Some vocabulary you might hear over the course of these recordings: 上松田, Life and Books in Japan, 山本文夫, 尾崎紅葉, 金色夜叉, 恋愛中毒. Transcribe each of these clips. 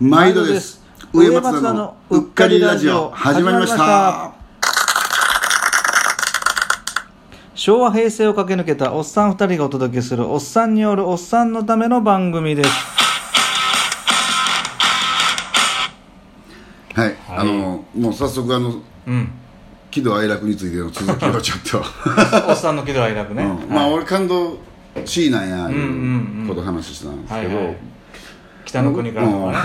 毎度です。上松田のうっかりラジオ始まりました。昭和平成を駆け抜けたおっさん2人がお届けするおっさんによるおっさんのための番組です。はい、はい、もう早速喜怒哀楽についての続きをちょっとおっさんの喜怒哀楽ね、うん、まあ、はい、俺感動しいなんやいうこと話したんですけど、はいはい、北の国からのね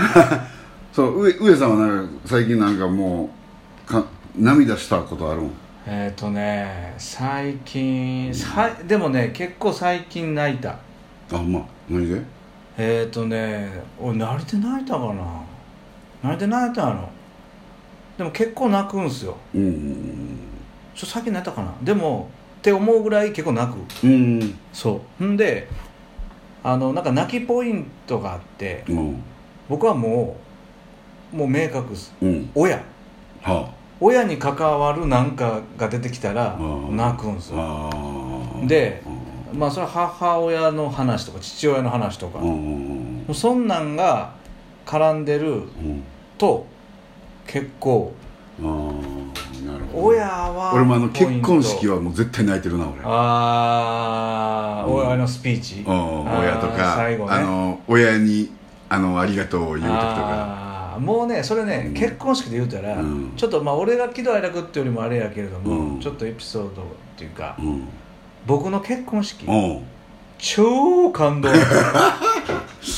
そう上さんはなんか最近なんかもう涙したことあるん？最近でもね結構最近泣いた。あ、まあ何で？俺慣れて泣いたかな。慣れて泣いたの。でも結構泣くんすよ。うん。最近泣いたかな。でもって思うぐらい結構泣く。うん。そう。んでなんか泣きポイントがあって、うん、僕はもう明確です、うん、親に関わる何かが出てきたら泣くんですよ。で、まあそれは母親の話とか父親の話とか、うん、そんなんが絡んでると結構、うん、なるほど。親は俺も結婚式はもう絶対泣いてるな俺。ああ、うん、親のスピーチ、親とか最後、ね、親にありがとうを言う時とか。もうねそれね、うん、結婚式で言うたら、うん、ちょっとまあ俺が喜怒哀楽ってよりもあれやけれども、うん、ちょっとエピソードっていうか、うん、僕の結婚式、うん、超感動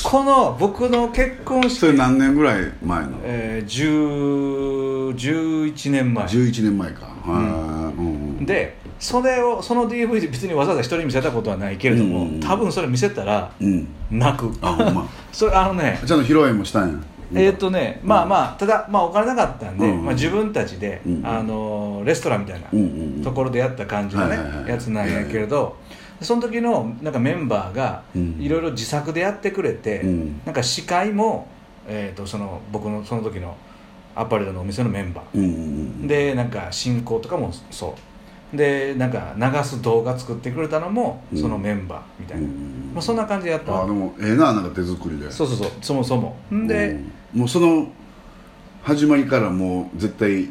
この僕の結婚式それ何年ぐらい前の、11年前11年前か、はい、うんうん、でその DVD 別にわざわざ人に見せたことはないけれども、うん、多分それ見せたら、うん、泣く。あ、ほんまそれねちゃんと披露宴もしたんや。まあまあただ、まあ、お金なかったんで、うんうんまあ、自分たちで、うん、レストランみたいなところでやった感じのね、うんうん、やつなんやけれど、はいはいはい、その時のなんかメンバーがいろいろ自作でやってくれて、うん、なんか司会も、僕のその時のアパレルのお店のメンバー、うんうん、でなんか進行とかもそうでなんか流す動画作ってくれたのもそのメンバーみたいな、うんまあ、そんな感じでやった。あでもなんか手作りでそうそもそもでもうその始まりからもう絶対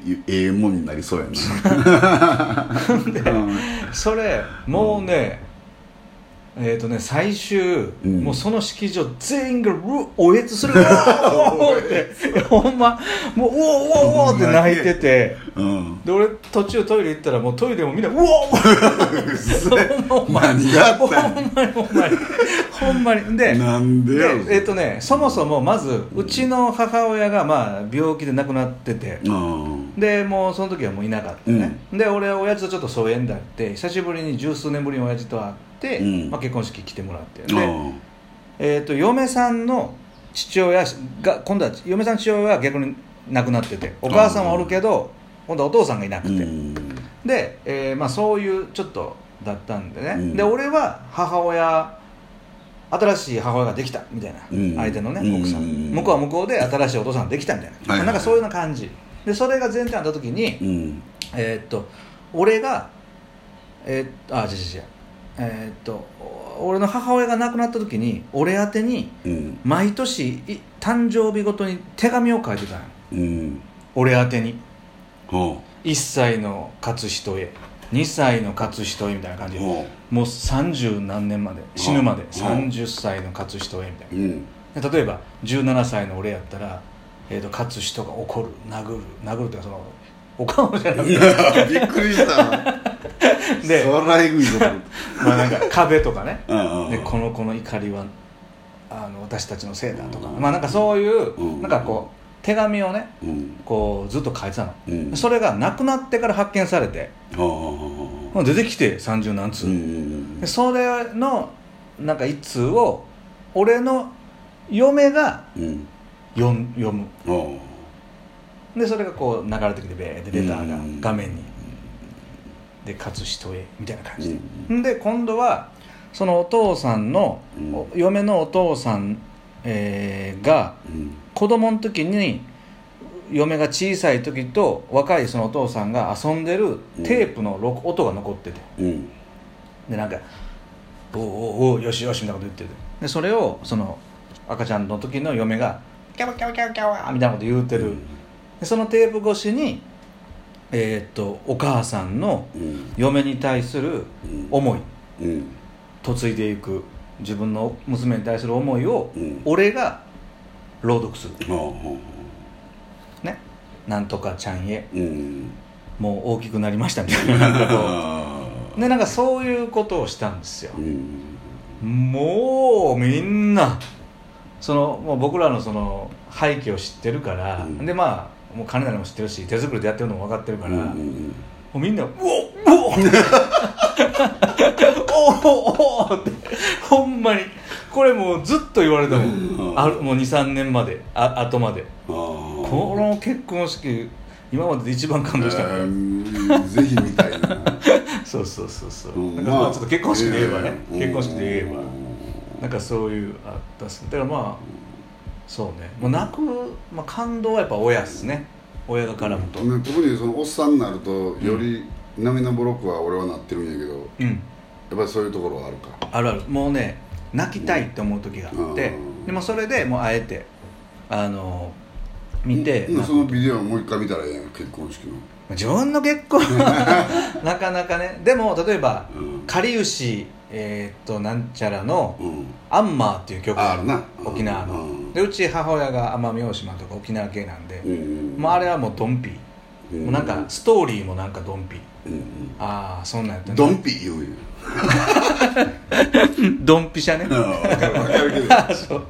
もんになりそうやなで、うん、それもうね、うん、最終、うん、もうその式場全員がおえつするってほんまもううおおって泣いてて、うん、で俺途中トイレ行ったらもうトイレもみんなうおお何があったんほんまにでなんでやろ。そもそもまずうちの母親がまあ病気で亡くなってて、うん、でもうその時はもういなかったね、うん、で俺親父とちょっと疎遠だって久しぶりに十数年ぶりに親父と会って、うんまあ、結婚式来てもらってで、うん、嫁さんの父親が今度は嫁さんの父親が逆に亡くなっててお母さんはおるけど、うん、今度はお父さんがいなくて、うん、で、まあそういうちょっとだったんでね、うん、で俺は新しい母親ができたみたいな、うん、相手のね奥さん、うん、向こうは向こうで新しいお父さんができたみたいな、はいはい、なんかそういうような感じでそれが前提あった時に、うん、俺が俺の母親が亡くなった時に俺宛てに毎年誕生日ごとに手紙を書いてたの、うん、俺宛てに、はあ、1歳の勝人へ2歳の勝人へみたいな感じで、はあもう30何年まで死ぬまで30歳の勝つ人へみたいな、うん、例えば17歳の俺やったら、勝つ人が怒る殴るというかそのおかんじゃなくてびっくりしたでそらえぐいぞまあなんか壁とかねでこの怒りは私たちのせいだとか、まあなんかそういうなんかこう手紙をね、うん、こうずっと書いてたの、うん、それが亡くなってから発見されて、うん、出てきて30何通、うん、でそれのなんか一通を俺の嫁が、うん、読む、うん、でそれがこう流れてきてベーってレターが画面に、うん、で勝つ人へみたいな感じで、うん、で今度はそのお父さんの、うん、嫁のお父さんが子供の時に嫁が小さい時と若いそのお父さんが遊んでるテープの音が残ってて、うん、でなんかおおよしよしみたいなこと言っててでそれをその赤ちゃんの時の嫁が「キャワキャワキャワキャワみたいなこと言うてる、うん、でそのテープ越しにお母さんの嫁に対する思い、うんうん、嫁いでいく自分の娘に対する思いを俺が朗読する、うん、ね、なんとかちゃんへ、うん、もう大きくなりましたみたいなことで、なんかそういうことをしたんですよ、うん、もうみんなそのもう僕らのその背景を知ってるから、うん、でまあもう金田も知ってるし手作りでやってるのも分かってるから、うんうんうん、もうみんなうおっうおっおおってほんまにこれもうずっと言われたもんあもう 2,3 年まで後までこの結婚式今までで一番感動したからぜひ見たいなそうそうそうそう、うん、なんかまあちょっと結婚式で言えばね、結婚式で言えばなんかそういうあったっすね。だからまあそうね、もう泣く、まあ、感動はやっぱ親ですね、親が絡むと、ね、特にそのおっさんになるとより涙ボロくは俺はなってるんやけど、うん、やっぱりそういうところはあるかあるある、もうね泣きたいって思う時があって、うん、でもそれでもうあえて見て、うん、そのビデオをもう一回見たらいいやん、結婚式の自分の結婚はなかなかね、でも例えば、うん、かりゆしなんちゃらのアンマーっていう曲があるな、沖縄の、うん、でうち母親が奄美大島とか沖縄系なんで、うん、もうあれはもうドンピー、うん、もうなんかストーリーもなんかドンピー、うん、ああそんなんやったねドンピー言うよドンピシャねそう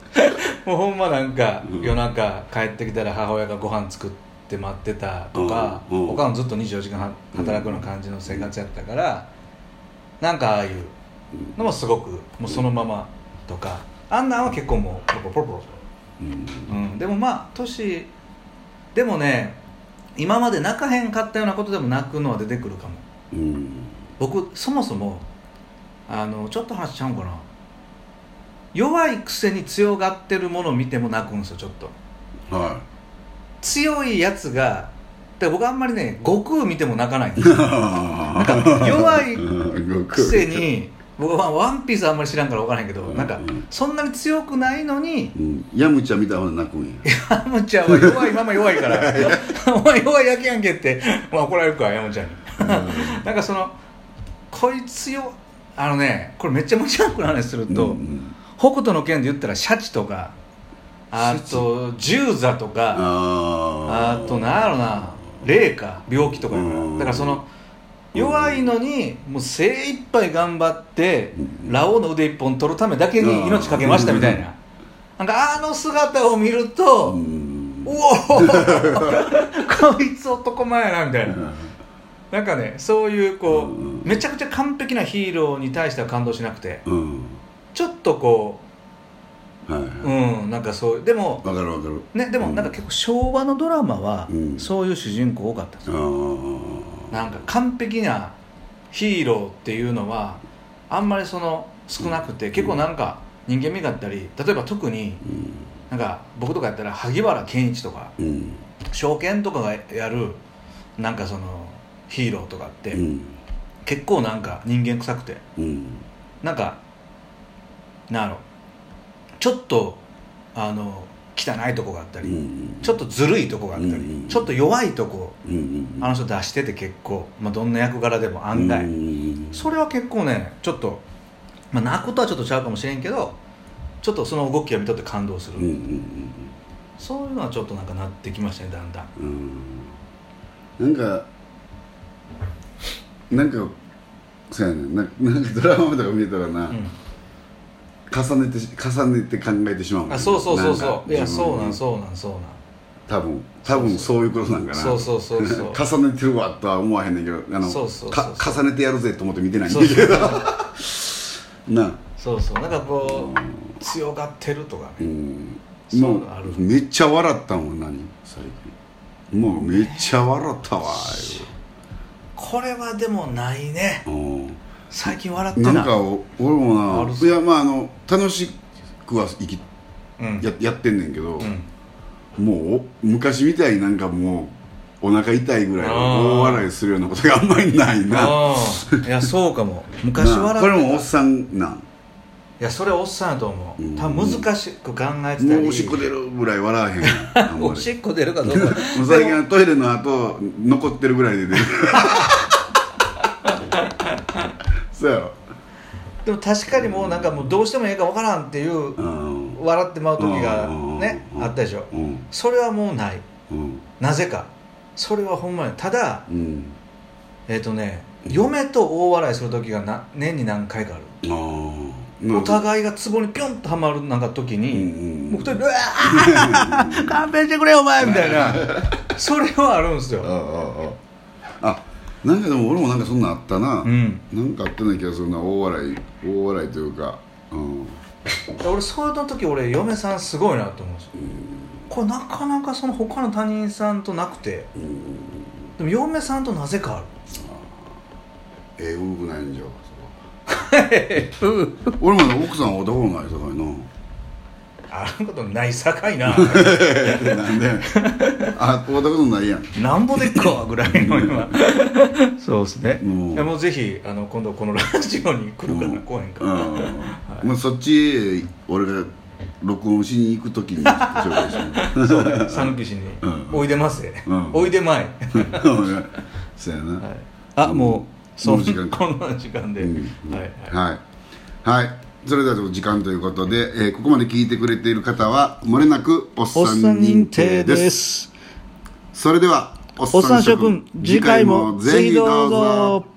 もうほんまなんか、うん、夜中帰ってきたら母親がご飯作って待ってたとか、うんうん、他のずっと24時間働くような感じの生活やったから、うん、なんかああいうのもすごくもうそのままとか、あんなんは結構もうポロポロポロと、うんうん、でもまあ年でもね今まで泣かへんかったようなことでも泣くのは出てくるかも、うん、僕そもそもちょっと話しちゃうんかな、弱いくせに強がってるものを見ても泣くんですよちょっと、はい、強いやつが僕あんまりね悟空見ても泣かないんですよなんか弱いくせに僕はワンピースあんまり知らんから分からへんけど、なんかそんなに強くないのに、うん、ヤムチャみたいな泣くんや。ヤムチャは弱いまま弱いからお前弱いやけやんけって、まあ、怒られるかヤムチャになんかそのこいつよね、これめっちゃ無茶苦な話すると、うんうん、北斗の拳で言ったらシャチとかあと銃座とか あとなんやろな霊か病気とかやから、だからその弱いのにもう精一杯頑張ってラオウの腕一本取るためだけに命かけましたみたいな、なんか姿を見るとうおこいつ男前やなみたいな、なんかねそういうこうめちゃくちゃ完璧なヒーローに対しては感動しなくて、ちょっとこう、うん、なんかそうでもわかるわかるね、でもなんか結構昭和のドラマはそういう主人公多かったんですよ。なんか完璧なヒーローっていうのはあんまりその少なくて、結構なんか人間味があったり、例えば特になんか僕とかやったら萩原健一とか証券とかがやるなんかそのヒーローとかって結構なんか人間臭くて、なんかなんやろちょっと汚いとこがあったり、うんうん、ちょっとずるいとこがあったり、うんうん、ちょっと弱いとこ、うんうん、人出してて結構、まあ、どんな役柄でも案外、うんうん、それは結構ねちょっと、まあ、泣くことはちょっと違うかもしれんけど、ちょっとその動きを見とって感動する、うんうんうん、そういうのはちょっとなんかなってきましたねだんだん、うん、なんかそうやね、なんかドラマとか見たらな、うん、重ねて考えてしまうもん、ね、あそういやそうなん多分そういうことなんかな、そう重ねてるわとは思わへんねんけど、重ねてやるぜと思って見てないんだけどな、そうなんかこう、うん、強がってるとかね、うん、そういうのある、めっちゃ笑ったもん何最近もうめっちゃ笑ったわ、これはでもないね、最近笑ってな、なんか俺もな、いやまあ楽しくはうん、やってんねんけど、うん、もう昔みたいになんかもうお腹痛いぐらい大笑いするようなことがあんまりないな、いやそうかも昔笑ってたこれもおっさんなん、いやそれおっさんやと思う、多分難しく考えてたり、おしっこ出るぐらい笑わへんおしっこ出るかどうか最近トイレの後残ってるぐらいで出るそうやろ。でも確かにもうなんかもうどうしてもええか分からんっていう笑ってまう時がねあったでしょ。それはもうない、なぜか。それはほんまにただ、嫁と大笑いする時が年に何回かある。お互いがツボにピョンとはまるなんか時に、もう一人で「うわー勘弁してくれお前」みたいなそれはあるんですよ。あ、なんかでも俺もなんかそんなんあったな、なんかあったような気がするな。大笑いというか、俺そういう時俺嫁さんすごいなと思うんですよ。これなかなかその他の他人さんとなくて、でも嫁さんとなぜかある。ええうぐないんじゃん俺もね、奥さんおだこないさかいな。あることないさかいな。なんで。あ、おだことないやん。なんぼでっかぐらいの今。そうですね。もうぜひあの今度このラジオに来るから来へんから。はい、もうそっち俺が録音しに行くときに紹介して。そうね。讃岐市においでます。おいでまい。そうやな。はい、あ、もう。その時間こんな時間で、それでは時間ということで、ここまで聞いてくれている方は漏れなくおっさん認定です。それではおっさん諸君次回もぜひどうぞ。